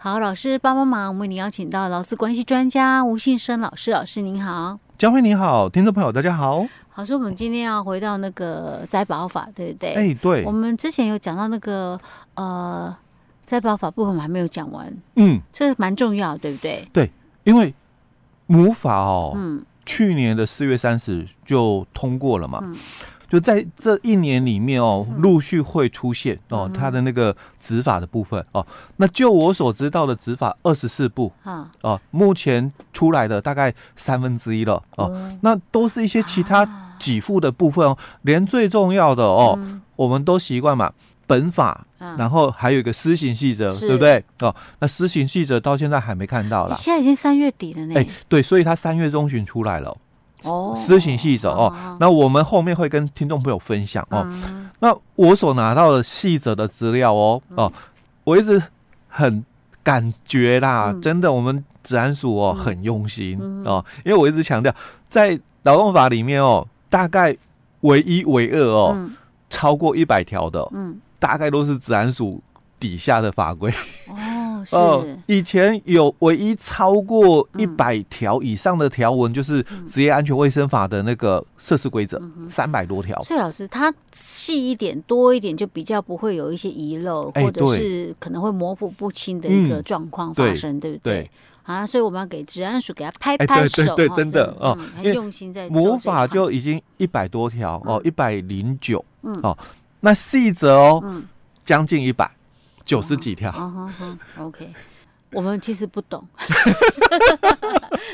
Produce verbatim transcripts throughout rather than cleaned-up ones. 好，老师帮帮忙，我们已经邀请到劳资关系专家吴信生老师，老师您好。佳慧你好，听众朋友大家好。好，所以我们今天要回到那个灾保法，对不对？哎、欸，对。我们之前有讲到那个呃灾保法部分，我们还没有讲完，嗯，这蛮重要，对不对？对，因为母法哦，嗯，去年的四月三十就通过了嘛，嗯，就在这一年里面哦，陆续会出现哦，它、嗯、的那个执法的部分哦。那就我所知道的执法二十四部啊、哦，目前出来的大概三分之一了哦、嗯。那都是一些其他给付的部分哦，啊、连最重要的哦，嗯、我们都习惯嘛，本法，然后还有一个施行细则、嗯，对不对？哦，那施行细则到现在还没看到啦，现在已经三月底了呢。哎，对，所以它三月中旬出来了。哦，施行细则哦、啊，那我们后面会跟听众朋友分享哦。嗯、那我所拿到的细则的资料哦、嗯、哦，我一直很感觉啦，嗯、真的我们治安署哦、嗯、很用心、嗯、哦，因为我一直强调，在劳动法里面哦，大概唯一唯二哦，嗯、超过一百条的，嗯，大概都是治安署底下的法规。哦哦、呃，以前有唯一超过一百条以上的条文，就是《职业安全卫生法》的那个设施规则，三百多条。所以老师，它细一点、多一点，就比较不会有一些遗漏、欸，或者是可能会模糊不清的一个状况发生，嗯、对, 对不对？对啊，所以我们要给治安署给他拍拍手，欸、对对对，真的哦、嗯，很用心在做。母法就已经一百多条、嗯、哦，一百零九，哦，那细则哦，嗯、将近一百。九十几条、哦哦哦、OK 我们其实不懂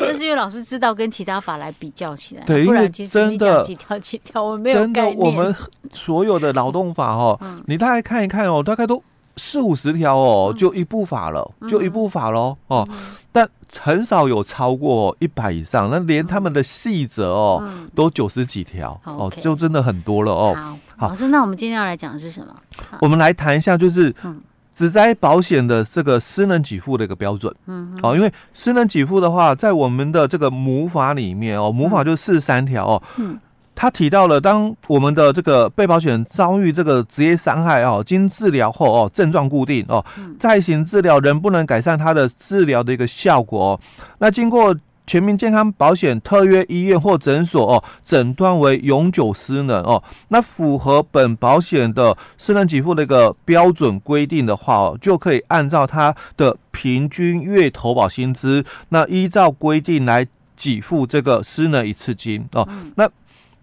但是因为老师知道跟其他法来比较起来，对，不然其实你讲几条几条我没有概念。真的，我们所有的劳动法哦、嗯、你大概看一看哦，大概都四五十条哦、嗯、就一部法了、嗯、就一部法了哦、嗯、但很少有超过一百以上，那连他们的细则哦、嗯、都九十几条、嗯、哦、okay、就真的很多了哦。好，老师，那我们今天要来讲的是什么？我们来谈一下就是、嗯职灾保险的这个私人给付的一个标准，嗯，哦，因为私人给付的话，在我们的这个母法里面哦，母法就四十三条哦，嗯，他提到了，当我们的这个被保险人遭遇这个职业伤害哦，经治疗后哦，症状固定哦，再行治疗仍不能改善他的治疗的一个效果哦，那经过全民健康保险特约医院或诊所哦，诊断为永久失能哦，那符合本保险的失能给付的一个标准规定的话哦，就可以按照它的平均月投保薪资，那依照规定来给付这个失能一次金哦、嗯。那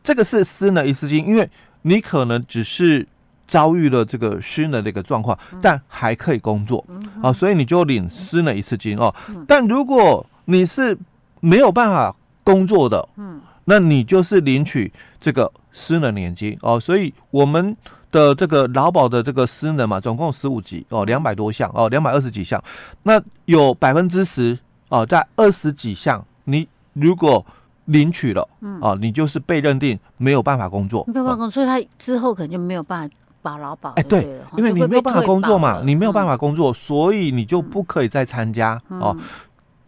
这个是失能一次金，因为你可能只是遭遇了这个失能的一个状况，但还可以工作啊，所以你就领失能一次金哦。但如果你是没有办法工作的，嗯，那你就是领取这个失能年金哦。所以我们的这个劳保的这个失能嘛，总共十五级哦，两百多项哦，两百二十几项。那有百分之十哦，在二十几项，你如果领取了，嗯，哦，你就是被认定没有办法工作，没有办法工作，所以他之后可能就没有办法保劳保。哎，对，因为你没有办法工作嘛，你没有办法工作，所以你就不可以再参加哦。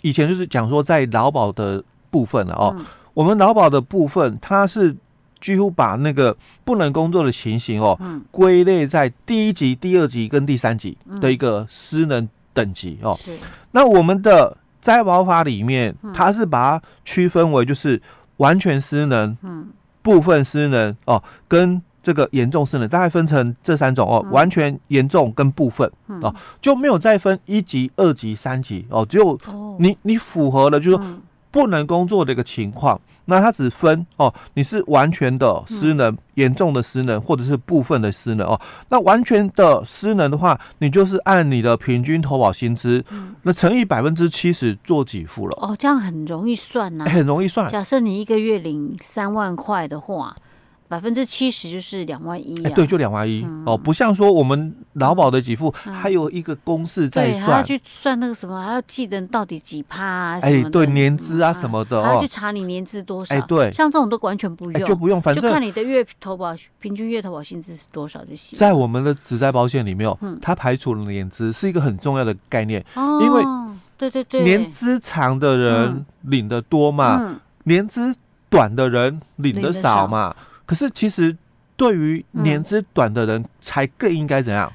以前就是讲说在劳保的部分了哦，嗯、我们劳保的部分，它是几乎把那个不能工作的情形哦，嗯、归类在第一级、第二级跟第三级的一个失能等级哦。嗯、那我们的灾保法里面，它是把它区分为就是完全失能、嗯、部分失能哦，跟这个严重失能，大概分成这三种哦，完全、严重跟部分、嗯、哦，就没有再分一级、二级、三级哦，只有你你符合了，就是说不能工作的一个情况，嗯、那它只分哦，你是完全的失能、严、嗯、重的失能，或者是部分的失能哦。那完全的失能的话，你就是按你的平均投保薪资、嗯，那乘以百分之七十做给付了哦，这样很容易算呐、啊欸，很容易算。假设你一个月领三万块的话。百分之七十就是两万一、啊欸，对，就两万一、嗯、哦，不像说我们劳保的给付、嗯、还有一个公式在算，对，还要去算那个什么，还要记得到底几趴啊，哎、欸，对，年资啊什么的，还要去查你年资多少，哎、欸，对，像这种都完全不用，欸、就不用，反正就看你的月投保平均月投保薪资是多少就行。在我们的职灾保险里面、嗯，它排除了年资是一个很重要的概念，哦、因为对对对，年资长的人领的多嘛，嗯、年资短的人领的少嘛。可是其实对于年资短的人才更应该怎样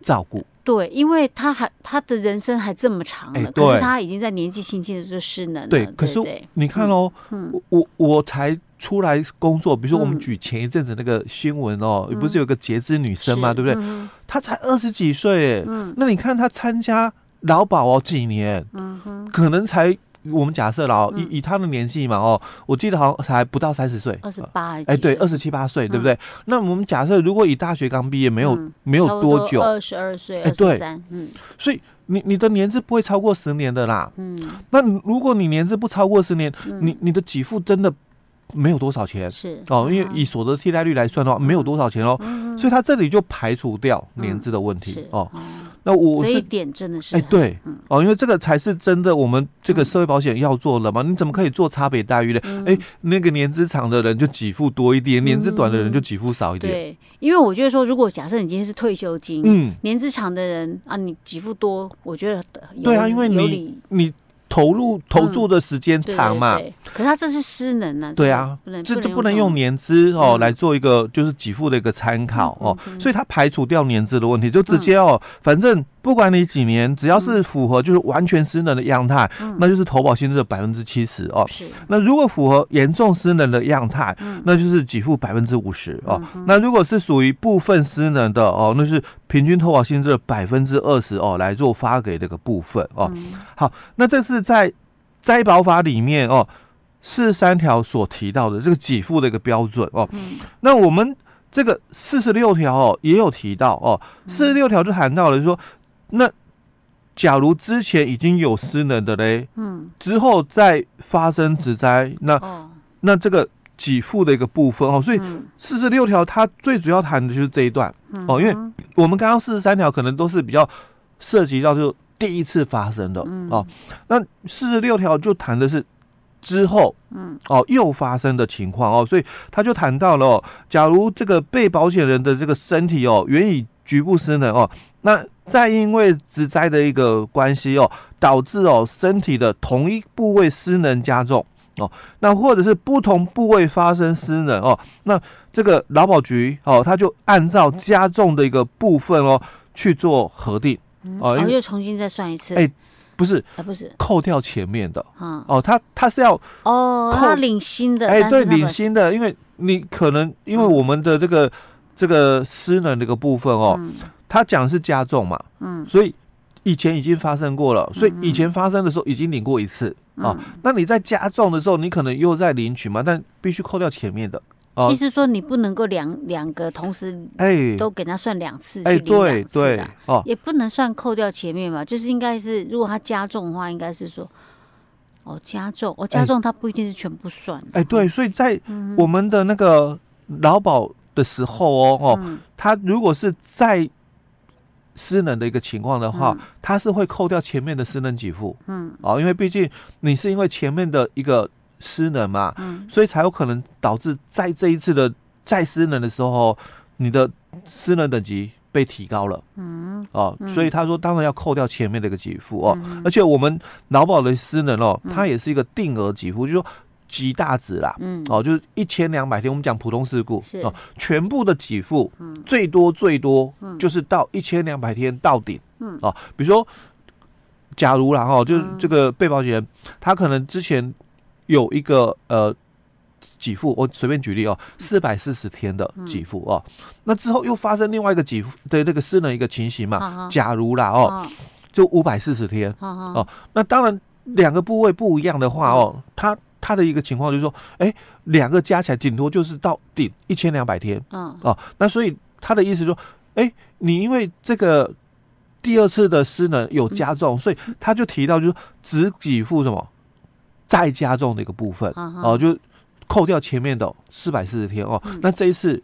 照顾、嗯、对，因为他还他的人生还这么长了，欸、可是他已经在年纪轻轻的就失能了。对，可是你看哦，嗯、我我才出来工作，比如说我们举前一阵子那个新闻哦，嗯、不是有个截肢女生嘛，对不对？嗯、她才二十几岁，嗯，那你看她参加劳保哦几年，嗯哼，可能才。我们假设了、哦嗯、以, 以他的年纪嘛哦，我记得好像才不到三十岁，二十八，哎，对，二十七八岁，对不对？那我们假设如果以大学刚毕业没有、嗯、没有多久，二十二岁，哎，对，嗯，所以你你的年资不会超过十年的啦，嗯，那如果你年资不超过十年，嗯、你你的给付真的没有多少钱，是哦，因为以所得替代率来算的话，嗯、没有多少钱哦，嗯、所以他这里就排除掉年资的问题、嗯、哦。那我这一点真的是哎、欸、对、嗯、哦，因为这个才是真的，我们这个社会保险要做了嘛、嗯，你怎么可以做差别待遇呢？哎、嗯欸，那个年资长的人就给付多一点，嗯、年资短的人就给付少一点。对，因为我觉得说，如果假设你今天是退休金，嗯，年资长的人啊，你给付多，我觉得有对啊，因为你你投入投注的时间长嘛、嗯對對對，可是他这是失能啊，对啊，这就不能用年资哦、嗯、来做一个就是给付的一个参考哦、嗯嗯嗯，所以他排除掉年资的问题，就直接哦，嗯、反正。不管你几年，只要是符合就是完全失能的样态、嗯，那就是投保薪资的百分之七十哦。那如果符合严重失能的样态、嗯，那就是给付百分之五十哦、嗯。那如果是属于部分失能的哦，那是平均投保薪资的百分之二十哦来做发给这个部分哦、嗯。好，那这是在灾保法里面哦四十三条所提到的这个给付的一个标准哦。嗯、那我们这个四十六条哦也有提到哦，四十六条就谈到了就是说。那假如之前已经有失能的嘞，嗯，之后再发生职灾，那、哦、那这个给付的一个部分哦，所以四十六条它最主要谈的就是这一段、嗯、哦，因为我们刚刚四十三条可能都是比较涉及到就第一次发生的、嗯、哦，那四十六条就谈的是之后，嗯，哦，又发生的情况哦，所以他就谈到了、哦，假如这个被保险人的这个身体哦原已局部失能哦，那再因为职灾的一个关系哦，导致哦身体的同一部位失能加重哦，那或者是不同部位发生失能哦，那这个劳保局哦，他就按照加重的一个部分哦去做核定、嗯、哦，又重新再算一次。欸不是、啊，不是，扣掉前面的，嗯、哦，他他是要哦，他领薪的，哎、欸，对，领薪的，因为你可能因为我们的这个、嗯、这个失能这个部分哦，嗯、他讲是加重嘛，嗯，所以以前已经发生过了，所以以前发生的时候已经领过一次、嗯、啊，那你在加重的时候，你可能又在领取嘛，但必须扣掉前面的。哦、意思说你不能够两两个同时，哎，都给他算两次，哎、欸，对对，哦，也不能算扣掉前面嘛，就是应该是如果他加重的话，应该是说，哦，加重，哦，加重，它不一定是全部算，哎、欸欸，对，所以在我们的那个劳保的时候哦，哦，嗯、他如果是在失能的一个情况的话、嗯，他是会扣掉前面的失能给付，嗯，哦，因为毕竟你是因为前面的一个。失能嘛、嗯，所以才有可能导致在这一次的再失能的时候，你的失能等级被提高了，嗯，哦，嗯、所以他说当然要扣掉前面的一个给付哦、嗯，而且我们劳保的失能哦，它也是一个定额给付，嗯、就是说极大值啦，嗯，哦，就是一千两百天，我们讲普通事故哦，全部的给付，嗯、最多最多就是到一千两百天到顶，嗯，哦，比如说假如啦哈、哦，就这个被保险人、嗯、他可能之前。有一个呃给付，我随便举例哦，四百四十天的给付哦、嗯，那之后又发生另外一个给付的那个失能一个情形嘛，啊、假如啦哦，啊、就五百四十天、啊、哦，那当然两个部位不一样的话哦，它它的一个情况就是说，哎、欸，两个加起来顶多就是到顶一千两百天，嗯哦，那所以他的意思说，哎、欸，你因为这个第二次的失能有加重，嗯、所以他就提到就是只给付什么。再加重的一个部分哦、uh-huh. 呃，就扣掉前面的四百四十天哦、嗯，那这一次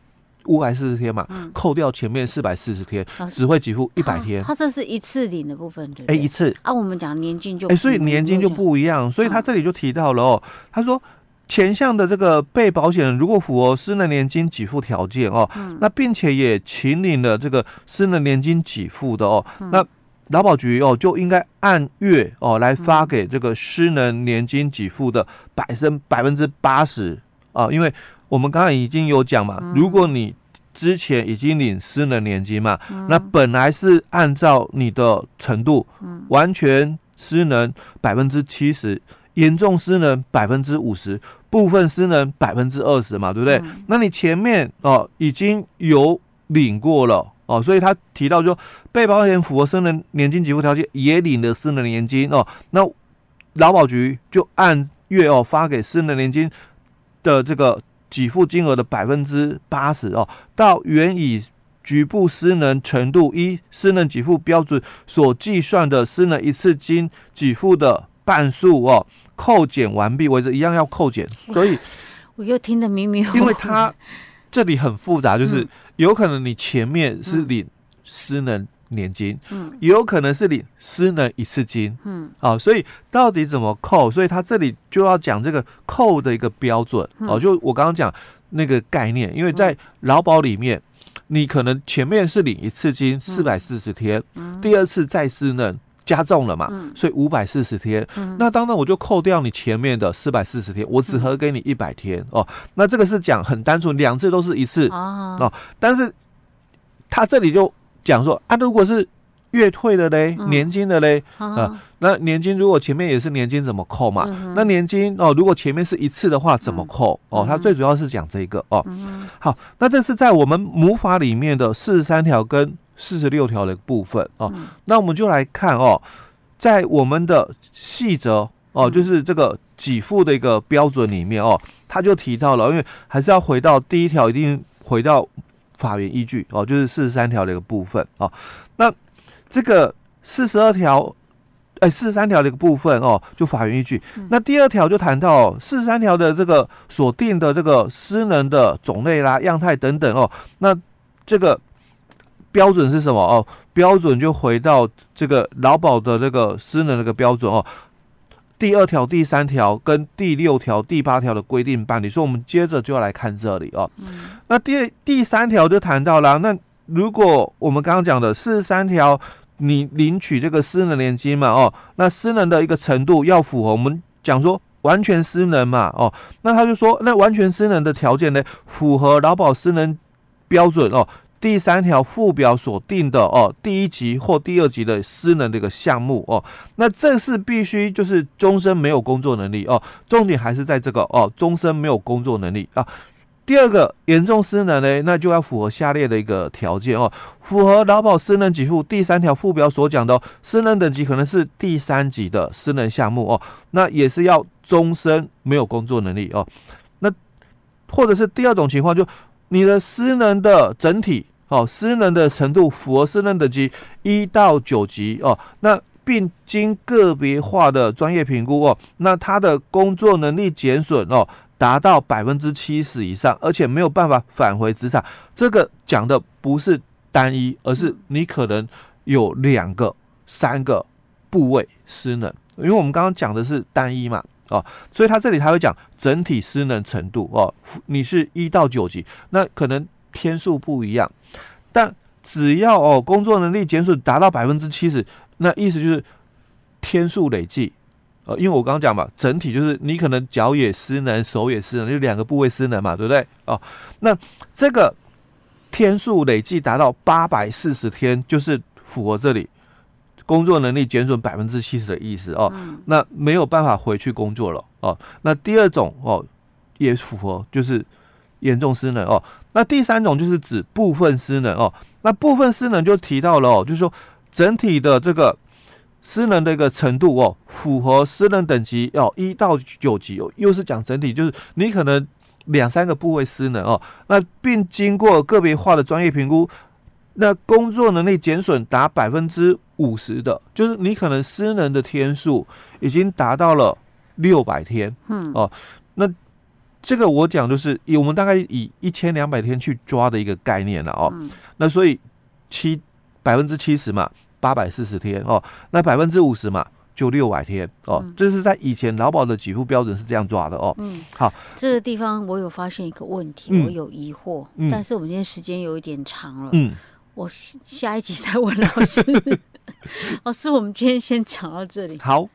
五百四十天嘛、嗯，扣掉前面四百四十天、啊，只会给付一百天。它这是一次领的部分，对不对？哎、欸，一次啊，我们讲年金就哎、欸，所以年金就不一样，所以他这里就提到了哦，嗯、他说前项的这个被保险人如果符合失能年金给付条件哦、嗯，那并且也请领了这个失能年金给付的哦，嗯、那。劳保局哦，就应该按月哦来发给这个失能年金给付的百分百分之八十啊，因为我们刚才已经有讲嘛，如果你之前已经领失能年金嘛，嗯、那本来是按照你的程度，嗯、完全失能百分之七十，严重失能百分之五十，部分失能百分之二十嘛，对不对？嗯、那你前面哦已经有领过了。哦，所以他提到就被保险符合失能年金给付条件，也领了失能年金哦。那劳保局就按月哦发给失能年金的这个给付金额的百分之八十哦，到原以局部失能程度依失能给付标准所计算的失能一次金给付的半数哦，扣减完毕为止，一样要扣减。所以我又听得明明，因为他。这里很复杂，就是有可能你前面是领失能年金，嗯，也有可能是领失能一次金，嗯，啊，所以到底怎么扣？所以他这里就要讲这个扣的一个标准，哦、啊，就我刚刚讲那个概念，因为在劳保里面，你可能前面是领一次金四百四十天，第二次再失能。加重了嘛，所以五百四十天、嗯，那当然我就扣掉你前面的四百四十天，我只核给你一百天、嗯、哦。那这个是讲很单纯，两次都是一次、哦哦、但是他这里就讲说啊，如果是月退的嘞，嗯、年金的嘞、嗯呃，那年金如果前面也是年金怎么扣嘛？嗯、那年金哦，如果前面是一次的话怎么扣？嗯、哦，他最主要是讲这个哦、嗯。好，那这是在我们母法里面的四十三条跟。四十六条的部分哦、嗯，那我们就来看哦，在我们的细则哦、嗯，就是这个给付的一个标准里面哦，他就提到了，因为还是要回到第一条，一定回到法源依据哦，就是四十三条的一个部分哦。那这个四十二条，哎，四十三条的一个部分哦，就法源依据。嗯、那第二条就谈到四十三条的这个所定的这个失能的种类啦、样态等等哦，那这个。标准是什么哦？标准就回到这个劳保的这个失能那个标准哦。第二条、第三条跟第六条、第八条的规定办理，所以我们接着就要来看这里哦。嗯、那第第三条就谈到了，那如果我们刚刚讲的四十三条，你领取这个失能年金嘛哦，那失能的一个程度要符合我们讲说。完全失能嘛哦，那他就说那完全失能的条件呢，符合劳保失能标准哦。第三条附表所定的哦，第一级或第二级的失能的一个项目哦，那这是必须就是终身没有工作能力哦，重点还是在这个哦，终身没有工作能力啊。第二个严重失能呢，那就要符合下列的一个条件哦，符合劳保失能给付第三条附表所讲的、哦、失能等级可能是第三级的失能项目哦，那也是要终身没有工作能力哦，那或者是第二种情况就你的失能的整体。哦，失能的程度符合失能等级一到九级哦，那并经个别化的专业评估哦，那他的工作能力减损哦达到百分之七十以上，而且没有办法返回职场。这个讲的不是单一，而是你可能有两个、三个部位失能，因为我们刚刚讲的是单一嘛。哦，所以他这里他会讲整体失能程度哦，你是一到九级，那可能天数不一样。但只要哦工作能力减损达到百分之七十，那意思就是天数累计，呃，因为我刚刚讲嘛，整体就是你可能脚也失能，手也失能，就两个部位失能嘛，对不对？哦，那这个天数累计达到八百四十天，就是符合这里工作能力减损百分之七十的意思哦、嗯。那没有办法回去工作了哦。那第二种哦也符合，就是严重失能哦。那第三种就是指部分失能哦，那部分失能就提到了哦，就是说整体的这个失能的一个程度哦，符合失能等级哦，一到九级哦，又是讲整体，就是你可能两三个部位失能哦，那并经过个别化的专业评估，那工作能力减损达百分之五十的，就是你可能失能的天数已经达到了六百天，嗯哦，那。这个我讲就是以我们大概以一千两百天去抓的一个概念了哦，嗯、那所以七百分之七十嘛，八百四十天哦，那百分之五十嘛，就六百天哦、嗯，这是在以前劳保的给付标准是这样抓的哦。嗯，好，这个地方我有发现一个问题，嗯、我有疑惑、嗯，但是我们今天时间有一点长了，嗯，我下一集再问老师。老师，我们今天先讲到这里。好。